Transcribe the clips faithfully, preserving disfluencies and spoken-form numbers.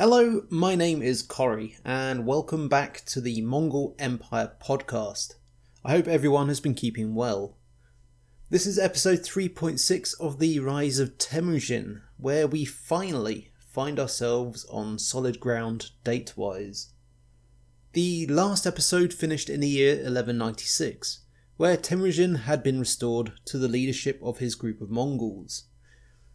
Hello, my name is Khureid, and welcome back to the Mongol Empire podcast. I hope everyone has been keeping well. This is episode three point six of the Rise of Temujin, where we finally find ourselves on solid ground date-wise. The last episode finished in the year eleven ninety-six, where Temujin had been restored to the leadership of his group of Mongols.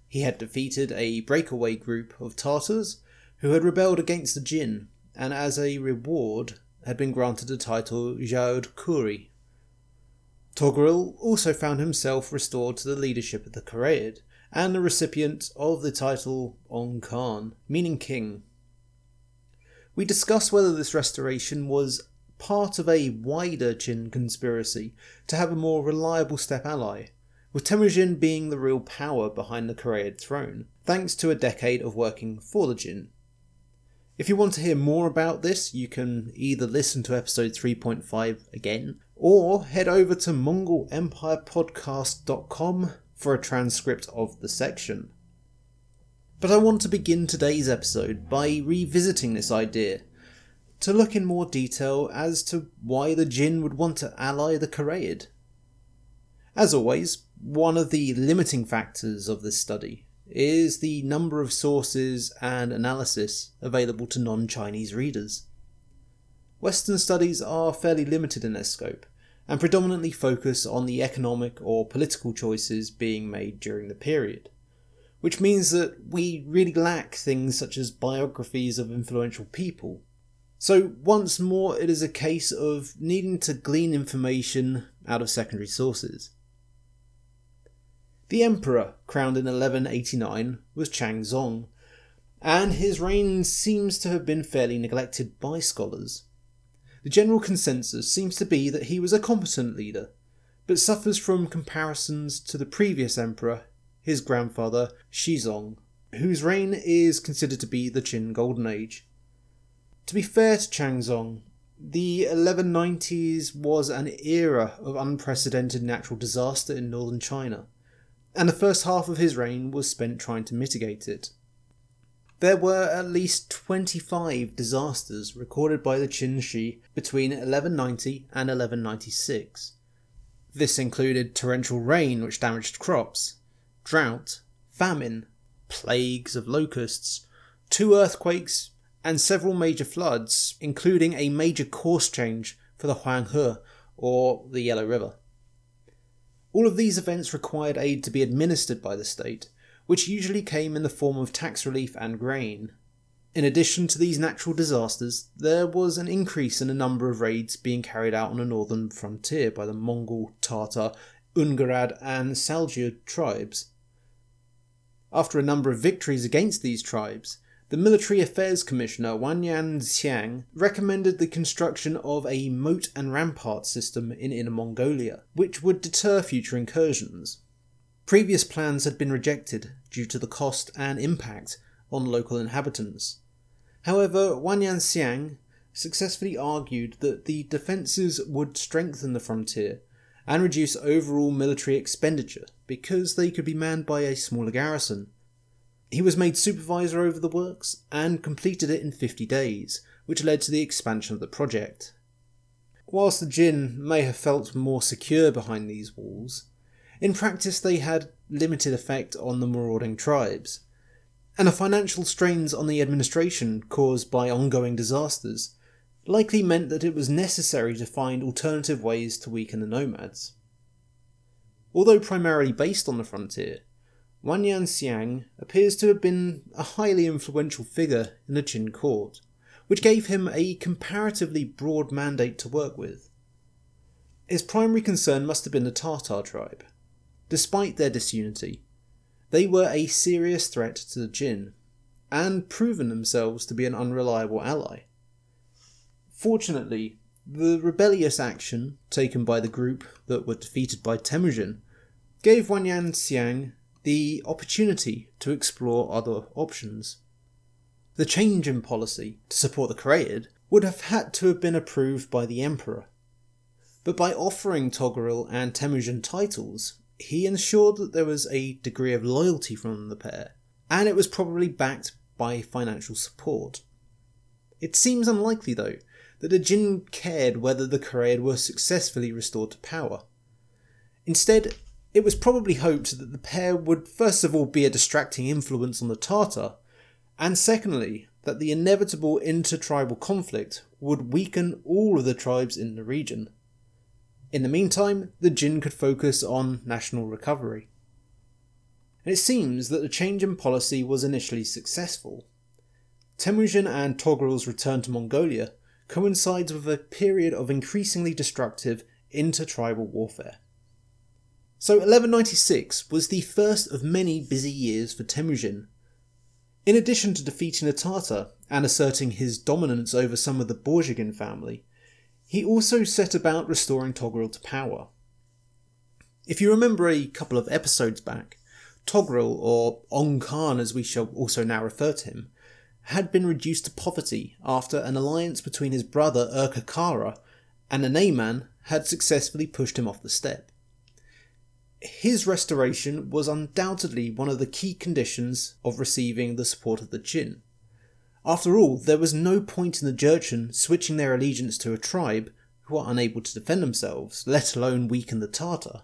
He had defeated a breakaway group of Tatars who had rebelled against the Jin, and as a reward had been granted the title Jaud Kuri. Toghrul also found himself restored to the leadership of the Kereyid, and the recipient of the title Ong Khan, meaning king. We discuss whether this restoration was part of a wider Jin conspiracy to have a more reliable steppe ally, with Temujin being the real power behind the Kereyid throne, thanks to a decade of working for the Jin. If you want to hear more about this, you can either listen to episode three point five again, or head over to mongol empire podcast dot com for a transcript of the section. But I want to begin today's episode by revisiting this idea, to look in more detail as to why the Jin would want to ally the Kereyid. As always, one of the limiting factors of this study is the number of sources and analysis available to non-Chinese readers. Western studies are fairly limited in their scope, and predominantly focus on the economic or political choices being made during the period, which means that we really lack things such as biographies of influential people. So once more it is a case of needing to glean information out of secondary sources. The emperor, crowned in eleven eighty-nine, was Zhangzong, and his reign seems to have been fairly neglected by scholars. The general consensus seems to be that he was a competent leader, but suffers from comparisons to the previous emperor, his grandfather Shizong, whose reign is considered to be the Jin Golden Age. To be fair to Zhangzong, the eleven nineties was an era of unprecedented natural disaster in northern China, and the first half of his reign was spent trying to mitigate it. There were at least twenty-five disasters recorded by the Jinshi between eleven ninety and eleven ninety-six. This included torrential rain which damaged crops, drought, famine, plagues of locusts, two earthquakes, and several major floods, including a major course change for the Huanghe, or the Yellow River. All of these events required aid to be administered by the state, which usually came in the form of tax relief and grain. In addition to these natural disasters, there was an increase in the number of raids being carried out on the northern frontier by the Mongol, Tatar, Ungurad and Saljuk tribes. After a number of victories against these tribes, the Military Affairs Commissioner Wanyan Xiang recommended the construction of a moat and rampart system in Inner Mongolia, which would deter future incursions. Previous plans had been rejected due to the cost and impact on local inhabitants. However, Wanyan Xiang successfully argued that the defences would strengthen the frontier and reduce overall military expenditure because they could be manned by a smaller garrison. He was made supervisor over the works and completed it in fifty days, which led to the expansion of the project. Whilst the Jin may have felt more secure behind these walls, in practice they had limited effect on the marauding tribes, and the financial strains on the administration caused by ongoing disasters likely meant that it was necessary to find alternative ways to weaken the nomads. Although primarily based on the frontier, Wanyan Xiang appears to have been a highly influential figure in the Jin court, which gave him a comparatively broad mandate to work with. His primary concern must have been the Tatar tribe. Despite their disunity, they were a serious threat to the Jin, and proven themselves to be an unreliable ally. Fortunately, the rebellious action taken by the group that were defeated by Temujin gave Wanyan Xiang the opportunity to explore other options. The change in policy to support the Kereyid would have had to have been approved by the emperor, but by offering Toghrul and Temujin titles, he ensured that there was a degree of loyalty from the pair, and it was probably backed by financial support. It seems unlikely, though, that the Jin cared whether the Khureid were successfully restored to power. Instead, it was probably hoped that the pair would first of all be a distracting influence on the Tatar, and secondly, that the inevitable intertribal conflict would weaken all of the tribes in the region. In the meantime, the Jin could focus on national recovery. And it seems that the change in policy was initially successful. Temujin and Toghrul's return to Mongolia coincides with a period of increasingly destructive intertribal warfare. So eleven ninety-six was the first of many busy years for Temujin. In addition to defeating the Tatar and asserting his dominance over some of the Borjigin family, he also set about restoring Toghrul to power. If you remember a couple of episodes back, Toghrul, or Ong Khan as we shall also now refer to him, had been reduced to poverty after an alliance between his brother Erke Qara and the Naiman had successfully pushed him off the steppe. His restoration was undoubtedly one of the key conditions of receiving the support of the Jin. After all, there was no point in the Jurchen switching their allegiance to a tribe who are unable to defend themselves, let alone weaken the Tatar.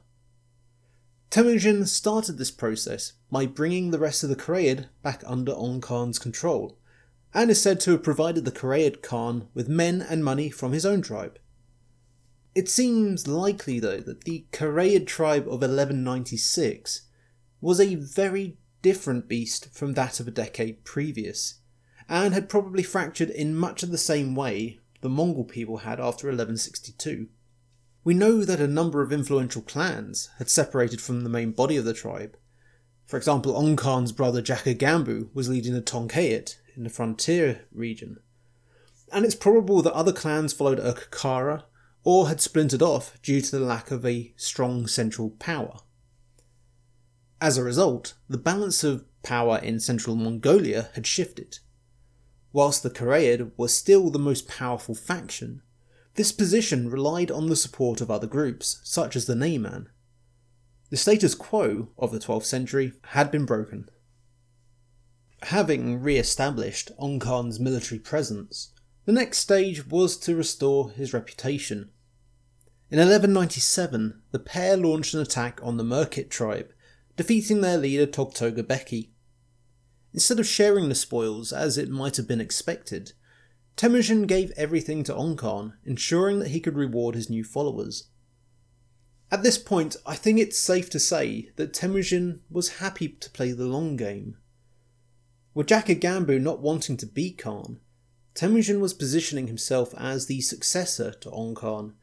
Temujin started this process by bringing the rest of the Khureid back under Ong Khan's control, and is said to have provided the Khureid Khan with men and money from his own tribe. It seems likely, though, that the Khureid tribe of eleven ninety-six was a very different beast from that of a decade previous, and had probably fractured in much of the same way the Mongol people had after eleven sixty-two. We know that a number of influential clans had separated from the main body of the tribe. For example, Ong Khan's brother Jaqa Gambu was leading the Tonkayet in the frontier region, and it's probable that other clans followed Erke Qara or had splintered off due to the lack of a strong central power. As a result, the balance of power in central Mongolia had shifted. Whilst the Khureid was still the most powerful faction, this position relied on the support of other groups, such as the Naiman. The status quo of the twelfth century had been broken. Having re-established Ong Khan's military presence, the next stage was to restore his reputation. In eleven ninety-seven, the pair launched an attack on the Merkit tribe, defeating their leader Toqto'a Beki. Instead of sharing the spoils as it might have been expected, Temujin gave everything to Ong Khan, ensuring that he could reward his new followers. At this point, I think it's safe to say that Temujin was happy to play the long game. With Jaqa Gambu not wanting to be Khan, Temujin was positioning himself as the successor to Ong Khan,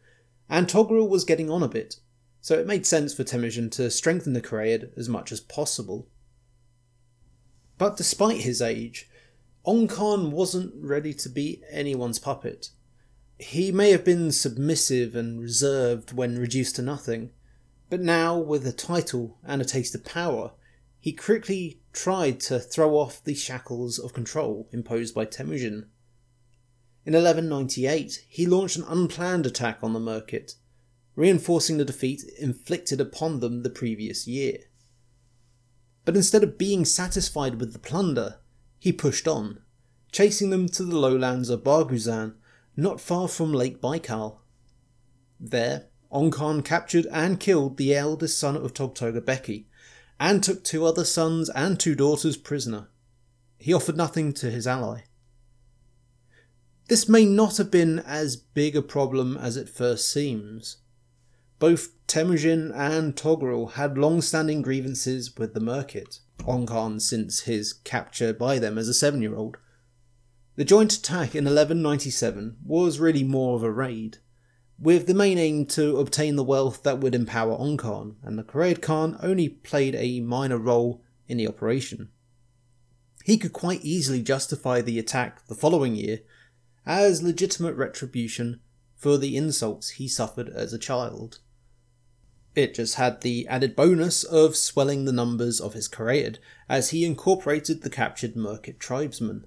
and Toghrul was getting on a bit, so it made sense for Temujin to strengthen the Khureid as much as possible. But despite his age, Ong Khan wasn't ready to be anyone's puppet. He may have been submissive and reserved when reduced to nothing, but now, with a title and a taste of power, he quickly tried to throw off the shackles of control imposed by Temujin. In eleven ninety-eight, he launched an unplanned attack on the Merkit, reinforcing the defeat inflicted upon them the previous year. But instead of being satisfied with the plunder, he pushed on, chasing them to the lowlands of Barguzan, not far from Lake Baikal. There, Ong Khan captured and killed the eldest son of Toqto'a Beki, and took two other sons and two daughters prisoner. He offered nothing to his ally. This may not have been as big a problem as it first seems. Both Temujin and Toghrul had long-standing grievances with the Merkit, Ong Khan since his capture by them as a seven-year-old. The joint attack in eleven ninety-seven was really more of a raid, with the main aim to obtain the wealth that would empower Ong Khan, and the Khureid Khan only played a minor role in the operation. He could quite easily justify the attack the following year as legitimate retribution for the insults he suffered as a child. It just had the added bonus of swelling the numbers of his Khureid as he incorporated the captured Merkit tribesmen.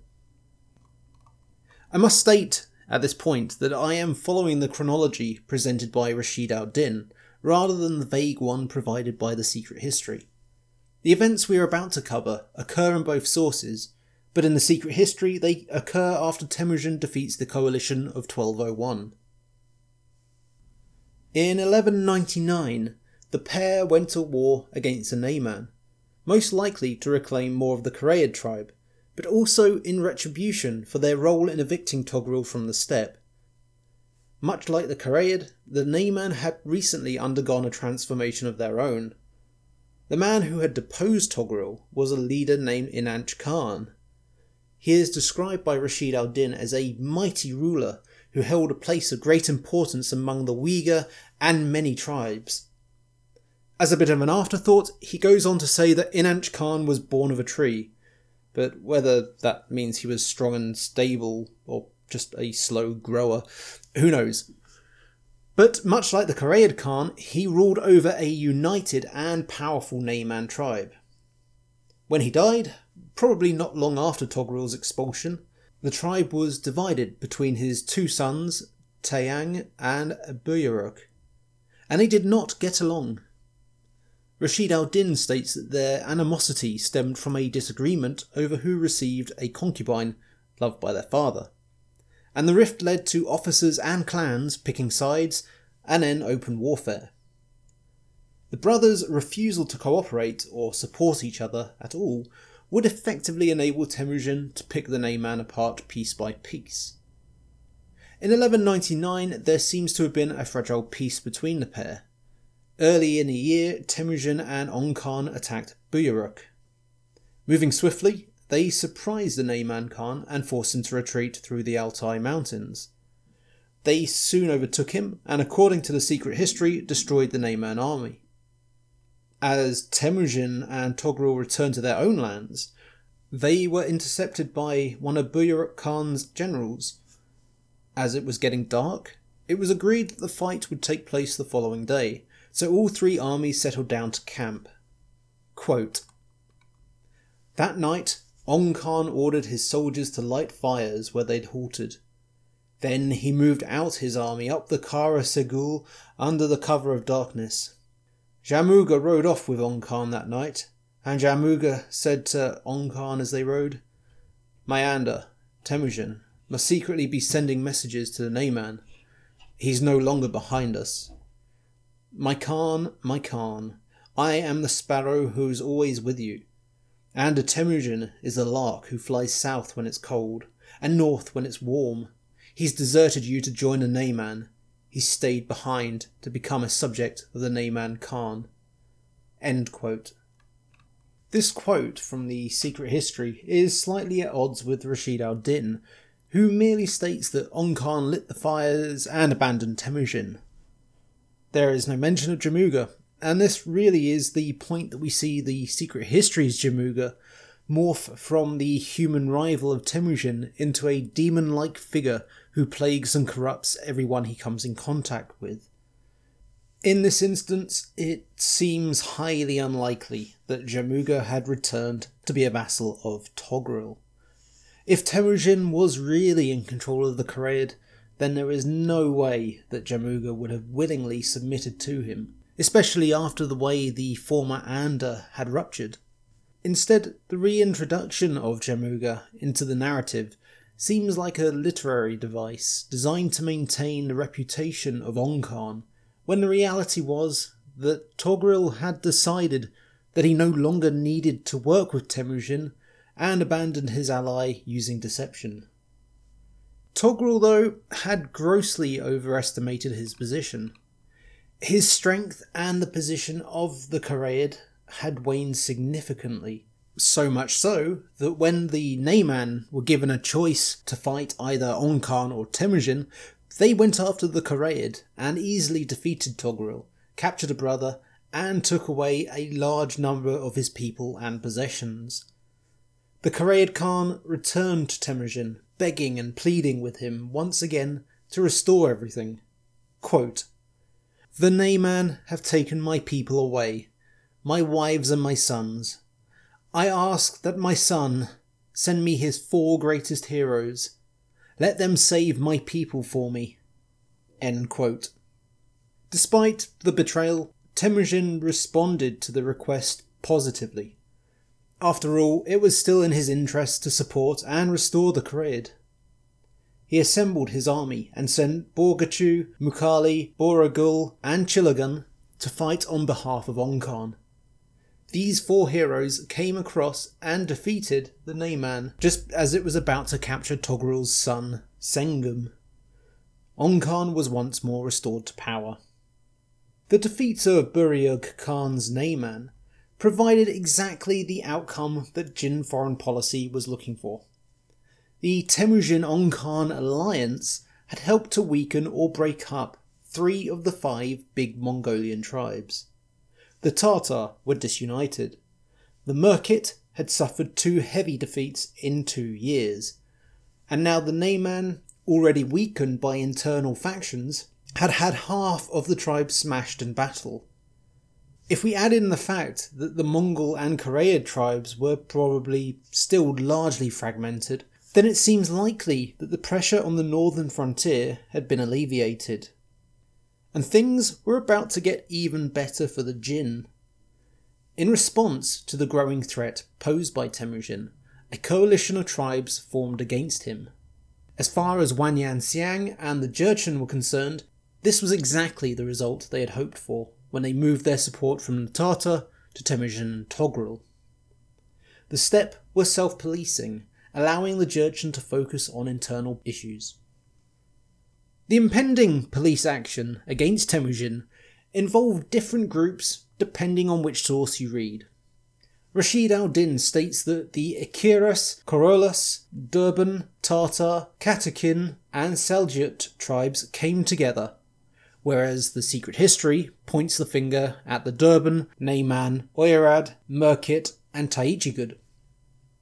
I must state at this point that I am following the chronology presented by Rashid al-Din rather than the vague one provided by the Secret History. The events we are about to cover occur in both sources, but in the Secret History they occur after Temujin defeats the coalition of twelve oh one. In eleven ninety-nine, the pair went to war against the Naiman, most likely to reclaim more of the Kereyid tribe, but also in retribution for their role in evicting Toghrul from the steppe. Much like the Kereyid, the Naiman had recently undergone a transformation of their own. The man who had deposed Toghrul was a leader named Inanch Khan. He is described by Rashid al-Din as a mighty ruler who held a place of great importance among the Uyghur and many tribes. As a bit of an afterthought, he goes on to say that Inanch Khan was born of a tree, but whether that means he was strong and stable or just a slow grower, who knows. But much like the Kereyid Khan, he ruled over a united and powerful Naiman tribe. When he died, probably not long after Toghrul's expulsion, the tribe was divided between his two sons, Taiyang and Buyaruk, and they did not get along. Rashid al-Din states that their animosity stemmed from a disagreement over who received a concubine loved by their father, and the rift led to officers and clans picking sides and then open warfare. The brothers' refusal to cooperate or support each other at all would effectively enable Temujin to pick the Naiman apart piece by piece. In eleven ninety-nine, there seems to have been a fragile peace between the pair. Early in the year, Temujin and Ong Khan attacked Buyaruk. Moving swiftly, they surprised the Naiman Khan and forced him to retreat through the Altai Mountains. They soon overtook him and, according to the Secret History, destroyed the Naiman army. As Temujin and Toghrul returned to their own lands, they were intercepted by one of Buyaruk Khan's generals. As it was getting dark, it was agreed that the fight would take place the following day, so all three armies settled down to camp. Quote, "That night, Ong Khan ordered his soldiers to light fires where they'd halted. Then he moved out his army up the Kara Segul under the cover of darkness. Jamukha rode off with Ong Khan that night, and Jamukha said to Ong Khan as they rode, 'Myander, Temujin, must secretly be sending messages to the Naiman. He's no longer behind us. My Khan, my Khan, I am the sparrow who's always with you, and a Temujin is the lark who flies south when it's cold, and north when it's warm. He's deserted you to join the Naiman. He stayed behind to become a subject of the Naiman Khan.'" End quote. This quote from the Secret History is slightly at odds with Rashid al-Din, who merely states that Ong Khan lit the fires and abandoned Temujin. There is no mention of Jamukha, and this really is the point that we see the Secret History's Jamukha morph from the human rival of Temujin into a demon-like figure who plagues and corrupts everyone he comes in contact with. In this instance, it seems highly unlikely that Jamukha had returned to be a vassal of Toghrul. If Temujin was really in control of the Kereyid, then there is no way that Jamukha would have willingly submitted to him, especially after the way the former Ander had ruptured. Instead, the reintroduction of Jamukha into the narrative seems like a literary device designed to maintain the reputation of Ong Khan, when the reality was that Toghrul had decided that he no longer needed to work with Temujin and abandoned his ally using deception. Toghrul, though, had grossly overestimated his position. His strength and the position of the Kereyid had waned significantly, so much so that when the Naiman were given a choice to fight either Ong Khan or Temujin, they went after the Kereyid and easily defeated Toghrul, captured a brother, and took away a large number of his people and possessions. The Kereyid Khan returned to Temujin, begging and pleading with him once again to restore everything. Quote, "The Naiman have taken my people away, my wives and my sons. I ask that my son send me his four greatest heroes. Let them save my people for me." End quote. Despite the betrayal, Temujin responded to the request positively. After all, it was still in his interest to support and restore the Khureid. He assembled his army and sent Borgachu, Mukali, Boragul and Chilagan to fight on behalf of Ong Khan. These four heroes came across and defeated the Naiman just as it was about to capture Toghrul's son, Sengum. Ong Khan was once more restored to power. The defeat of Buyaruk Khan's Naiman provided exactly the outcome that Jin foreign policy was looking for. The Temujin-Ong Khan alliance had helped to weaken or break up three of the five big Mongolian tribes. The Tatar were disunited. The Merkit had suffered two heavy defeats in two years. And now the Naiman, already weakened by internal factions, had had half of the tribe smashed in battle. If we add in the fact that the Mongol and Kereyid tribes were probably still largely fragmented, then it seems likely that the pressure on the northern frontier had been alleviated. And things were about to get even better for the Jin. In response to the growing threat posed by Temujin, a coalition of tribes formed against him. As far as Wanyan Xiang and the Jurchen were concerned, this was exactly the result they had hoped for when they moved their support from the Tatar to Temujin and Toghrul. The step was self-policing, allowing the Jurchen to focus on internal issues. The impending police action against Temujin involved different groups depending on which source you read. Rashid al-Din states that the Ikiris, Korolus, Durban, Tatar, Katakin and Seljuk tribes came together, whereas the Secret History points the finger at the Durban, Naiman, Oirat, Merkit and Taichigud.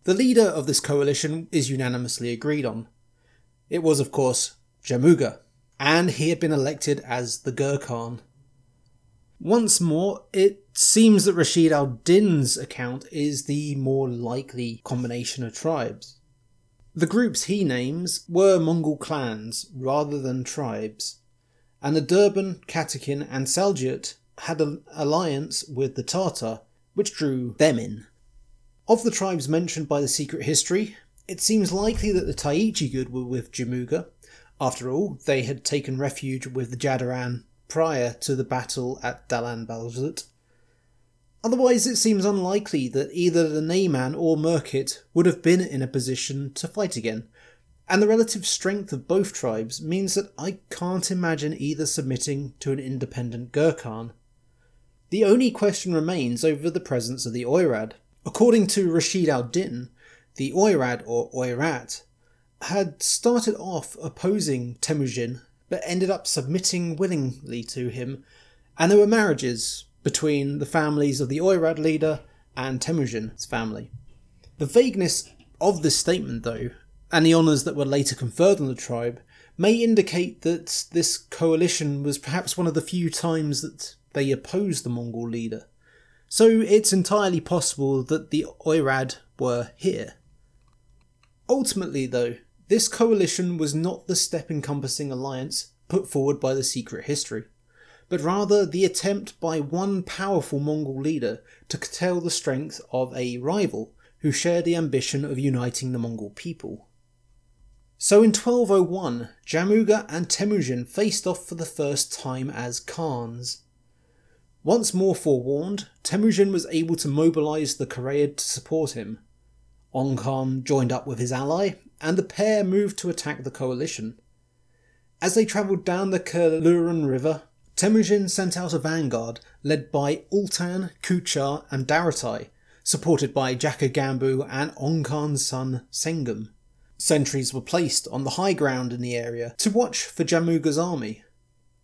The leader of this coalition is unanimously agreed on. It was, of course, Jamukha, and he had been elected as the Gurkhan. Once more, it seems that Rashid al-Din's account is the more likely combination of tribes. The groups he names were Mongol clans rather than tribes, and the Durban, Katakin and Seljuk had an alliance with the Tatar, which drew them in. Of the tribes mentioned by the Secret History, it seems likely that the Taichigud were with Jamukha. After all, they had taken refuge with the Jadaran prior to the battle at Dalan Balzut. Otherwise, it seems unlikely that either the Naiman or Merkit would have been in a position to fight again, and the relative strength of both tribes means that I can't imagine either submitting to an independent Gurkhan. The only question remains over the presence of the Oirad. According to Rashid al-Din, the Oirad or Oirat had started off opposing Temujin but ended up submitting willingly to him, and there were marriages between the families of the Oirad leader and Temujin's family. The vagueness of this statement, though, and the honours that were later conferred on the tribe, may indicate that this coalition was perhaps one of the few times that they opposed the Mongol leader. So it's entirely possible that the Oirad were here. Ultimately, though, this coalition was not the step-encompassing alliance put forward by the Secret History, but rather the attempt by one powerful Mongol leader to curtail the strength of a rival who shared the ambition of uniting the Mongol people. So in twelve oh one, Jamukha and Temujin faced off for the first time as Khans. Once more forewarned, Temujin was able to mobilise the Khureid to support him. Ong Khan joined up with his ally, and the pair moved to attack the coalition. As they travelled down the Kerluran River, Temujin sent out a vanguard led by Ultan, Kuchar and Daratai, supported by Jaqa Gambu and Ong Khan's son Sengum. Sentries were placed on the high ground in the area to watch for Jamukha's army.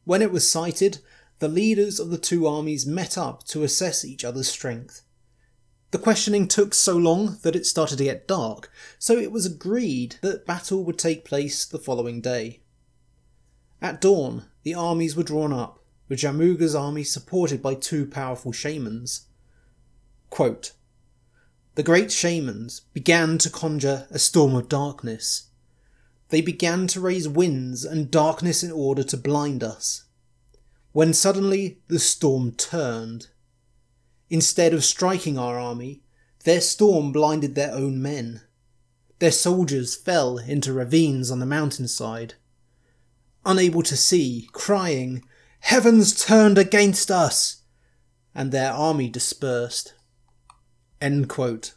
When it was sighted, the leaders of the two armies met up to assess each other's strength. The questioning took so long that it started to get dark, so it was agreed that battle would take place the following day. At dawn, the armies were drawn up, with Jamukha's army supported by two powerful shamans. Quote, "The great shamans began to conjure a storm of darkness. They began to raise winds and darkness in order to blind us. When suddenly the storm turned. Instead of striking our army, Their storm blinded their own men. Their soldiers fell into ravines on the mountainside. Unable to see, crying, "Heaven's turned against us!" and their army dispersed. End quote.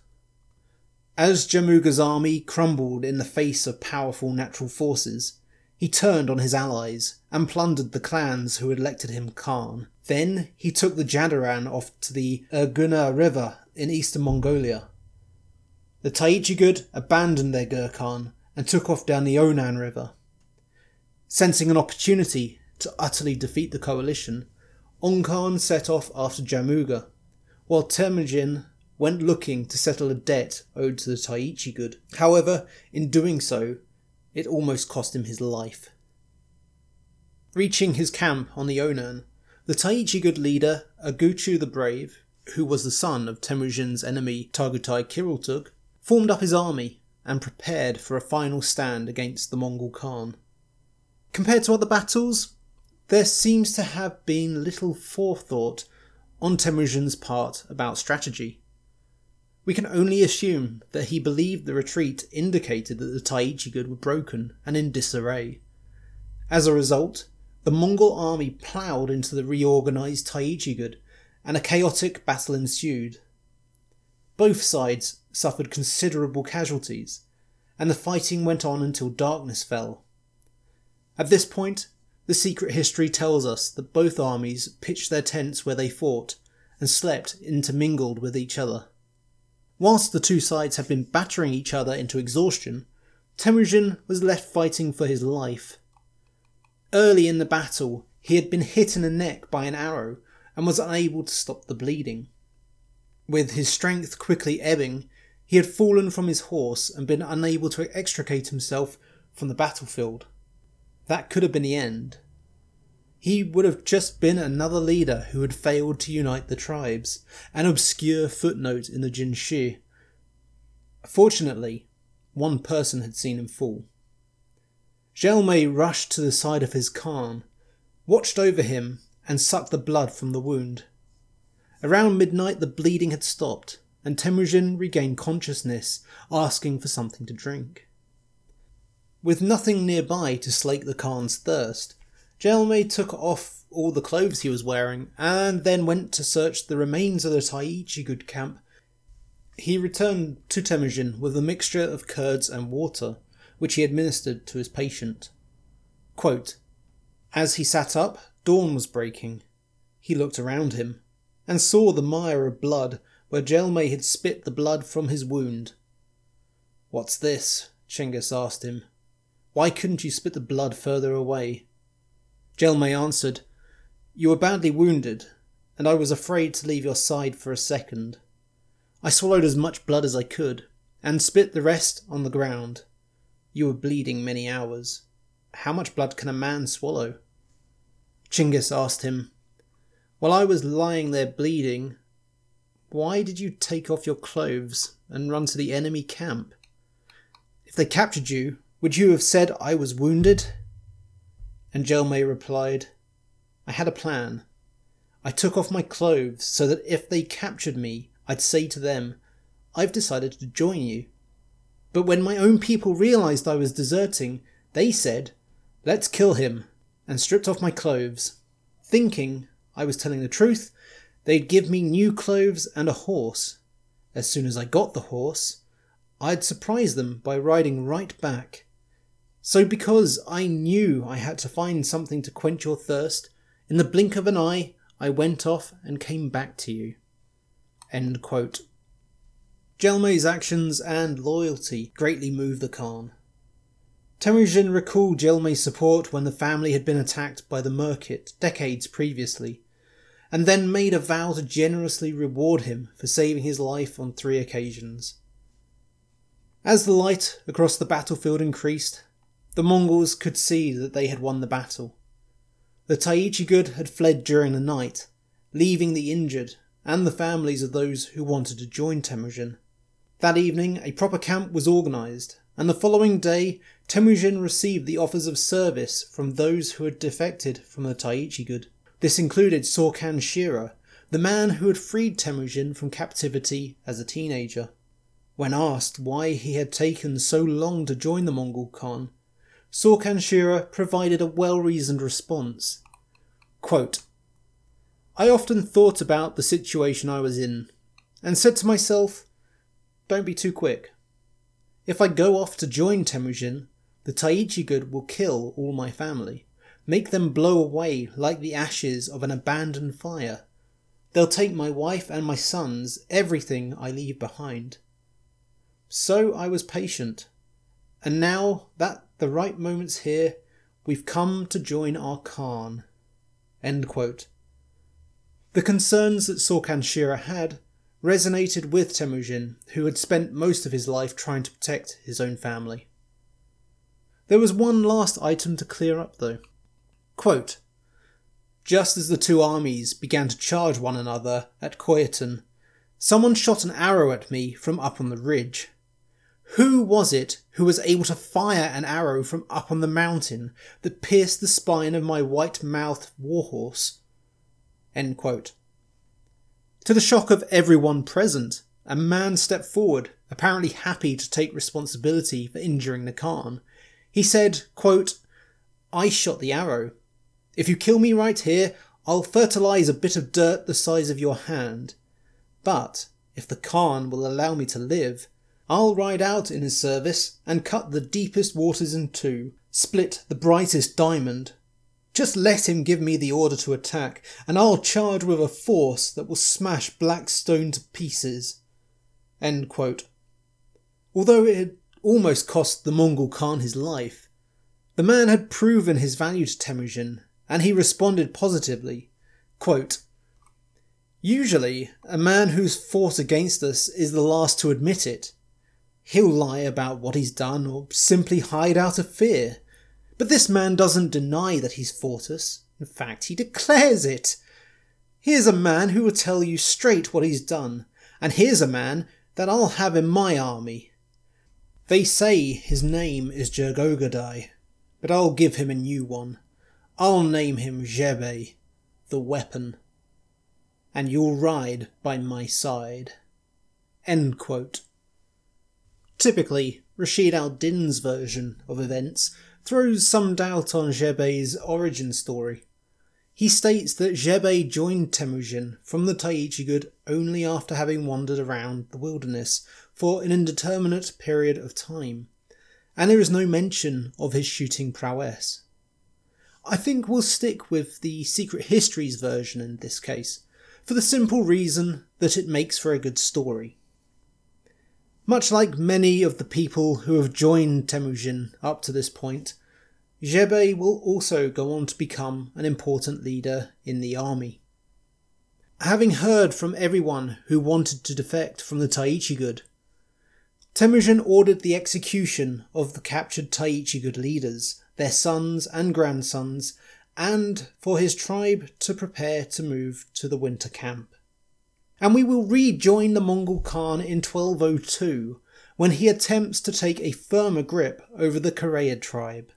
As Jamugha's army crumbled in the face of powerful natural forces, he turned on his allies and plundered the clans who had elected him Khan. Then he took the Jadaran off to the Urguna River in eastern Mongolia. The Taichigud abandoned their Gurkhan and took off down the Onan River. Sensing an opportunity to utterly defeat the coalition, Ong Khan set off after Jamugha, while Temujin went looking to settle a debt owed to the Taichigud. However, in doing so, it almost cost him his life. Reaching his camp on the Onan, the Taichigud leader Aguchu the Brave, who was the son of Temujin's enemy Tagutai Kiriltug, formed up his army and prepared for a final stand against the Mongol Khan. Compared to other battles, there seems to have been little forethought on Temujin's part about strategy. We can only assume that he believed the retreat indicated that the Taichigud were broken and in disarray. As a result, the Mongol army ploughed into the reorganised Taichigud and a chaotic battle ensued. Both sides suffered considerable casualties, and the fighting went on until darkness fell. At this point, the Secret History tells us that both armies pitched their tents where they fought and slept intermingled with each other. Whilst the two sides had been battering each other into exhaustion, Temujin was left fighting for his life. Early in the battle, he had been hit in the neck by an arrow and was unable to stop the bleeding. With his strength quickly ebbing, he had fallen from his horse and been unable to extricate himself from the battlefield. That could have been the end. He would have just been another leader who had failed to unite the tribes, an obscure footnote in the Jinshi. Fortunately, one person had seen him fall. Jelme rushed to the side of his Khan, watched over him, and sucked the blood from the wound. Around midnight the bleeding had stopped, and Temujin regained consciousness, asking for something to drink. With nothing nearby to slake the Khan's thirst, Jelme took off all the clothes he was wearing and then went to search the remains of the Taichigud camp. He returned to Temujin with a mixture of curds and water, which he administered to his patient. Quote, "As he sat up, dawn was breaking. He looked around him and saw the mire of blood where Jelme had spit the blood from his wound. 'What's this?' Chinggis asked him. 'Why couldn't you spit the blood further away?' Jelme answered, 'You were badly wounded, and I was afraid to leave your side for a second. I swallowed as much blood as I could, and spit the rest on the ground. You were bleeding many hours. How much blood can a man swallow?' Chinggis asked him, 'While I was lying there bleeding, why did you take off your clothes and run to the enemy camp? If they captured you, would you have said I was wounded?' And Jelme replied, 'I had a plan. I took off my clothes so that if they captured me, I'd say to them, I've decided to join you. But when my own people realised I was deserting, they said, let's kill him, and stripped off my clothes. Thinking I was telling the truth, they'd give me new clothes and a horse. As soon as I got the horse, I'd surprise them by riding right back. So because I knew I had to find something to quench your thirst, in the blink of an eye, I went off and came back to you.'" End quote. Jelme's actions and loyalty greatly moved the Khan. Temujin recalled Jelme's support when the family had been attacked by the Merkit decades previously, and then made a vow to generously reward him for saving his life on three occasions. As the light across the battlefield increased, the Mongols could see that they had won the battle. The Taichigud had fled during the night, leaving the injured and the families of those who wanted to join Temujin. That evening, a proper camp was organised, and the following day, Temujin received the offers of service from those who had defected from the Taichigud. This included Sorkan Shira, the man who had freed Temujin from captivity as a teenager. When asked why he had taken so long to join the Mongol Khan, Sorkan Shira provided a well-reasoned response. Quote, I often thought about the situation I was in, and said to myself, don't be too quick. If I go off to join Temujin, the Taichigud will kill all my family, make them blow away like the ashes of an abandoned fire. They'll take my wife and my sons, everything I leave behind. So I was patient, and now that the right moment's here, we've come to join our Khan. End quote. The concerns that Sorkan Shira had resonated with Temujin, who had spent most of his life trying to protect his own family. There was one last item to clear up though. Quote, just as the two armies began to charge one another at Khoiatan, someone shot an arrow at me from up on the ridge. Who was it who was able to fire an arrow from up on the mountain that pierced the spine of my white-mouthed warhorse? End quote. To the shock of everyone present, a man stepped forward, apparently happy to take responsibility for injuring the Khan. He said, quote, I shot the arrow. If you kill me right here, I'll fertilise a bit of dirt the size of your hand. But if the Khan will allow me to live, I'll ride out in his service and cut the deepest waters in two, split the brightest diamond. Just let him give me the order to attack, and I'll charge with a force that will smash black stone to pieces. End quote. Although it had almost cost the Mongol Khan his life, the man had proven his value to Temujin, and he responded positively. Quote, usually, a man who's fought against us is the last to admit it. He'll lie about what he's done or simply hide out of fear. But this man doesn't deny that he's fought us. In fact, he declares it. Here's a man who will tell you straight what he's done, and here's a man that I'll have in my army. They say his name is Jergogadai, but I'll give him a new one. I'll name him Jebe, the weapon, and you'll ride by my side. End quote. Typically, Rashid al-Din's version of events throws some doubt on Jebe's origin story. He states that Jebe joined Temujin from the Taichigud only after having wandered around the wilderness for an indeterminate period of time, and there is no mention of his shooting prowess. I think we'll stick with the Secret History's version in this case, for the simple reason that it makes for a good story. Much like many of the people who have joined Temujin up to this point, Jebe will also go on to become an important leader in the army. Having heard from everyone who wanted to defect from the Taichigud, Temujin ordered the execution of the captured Taichigud leaders, their sons and grandsons, and for his tribe to prepare to move to the winter camp. And we will rejoin the Mongol Khan in twelve oh two, when he attempts to take a firmer grip over the Kereyid tribe.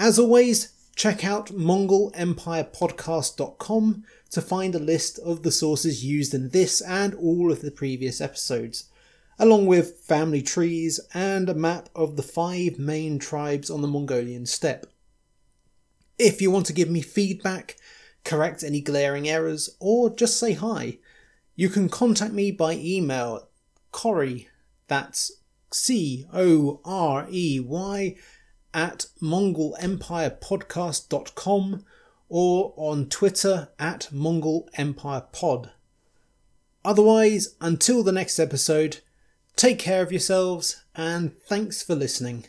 As always, check out mongol empire podcast dot com to find a list of the sources used in this and all of the previous episodes, along with family trees and a map of the five main tribes on the Mongolian steppe. If you want to give me feedback, correct any glaring errors, or just say hi, you can contact me by email at Corey, that's C O R E Y, at mongol empire podcast dot com, or on Twitter at mongol empire pod. Otherwise, until the next episode, take care of yourselves and thanks for listening.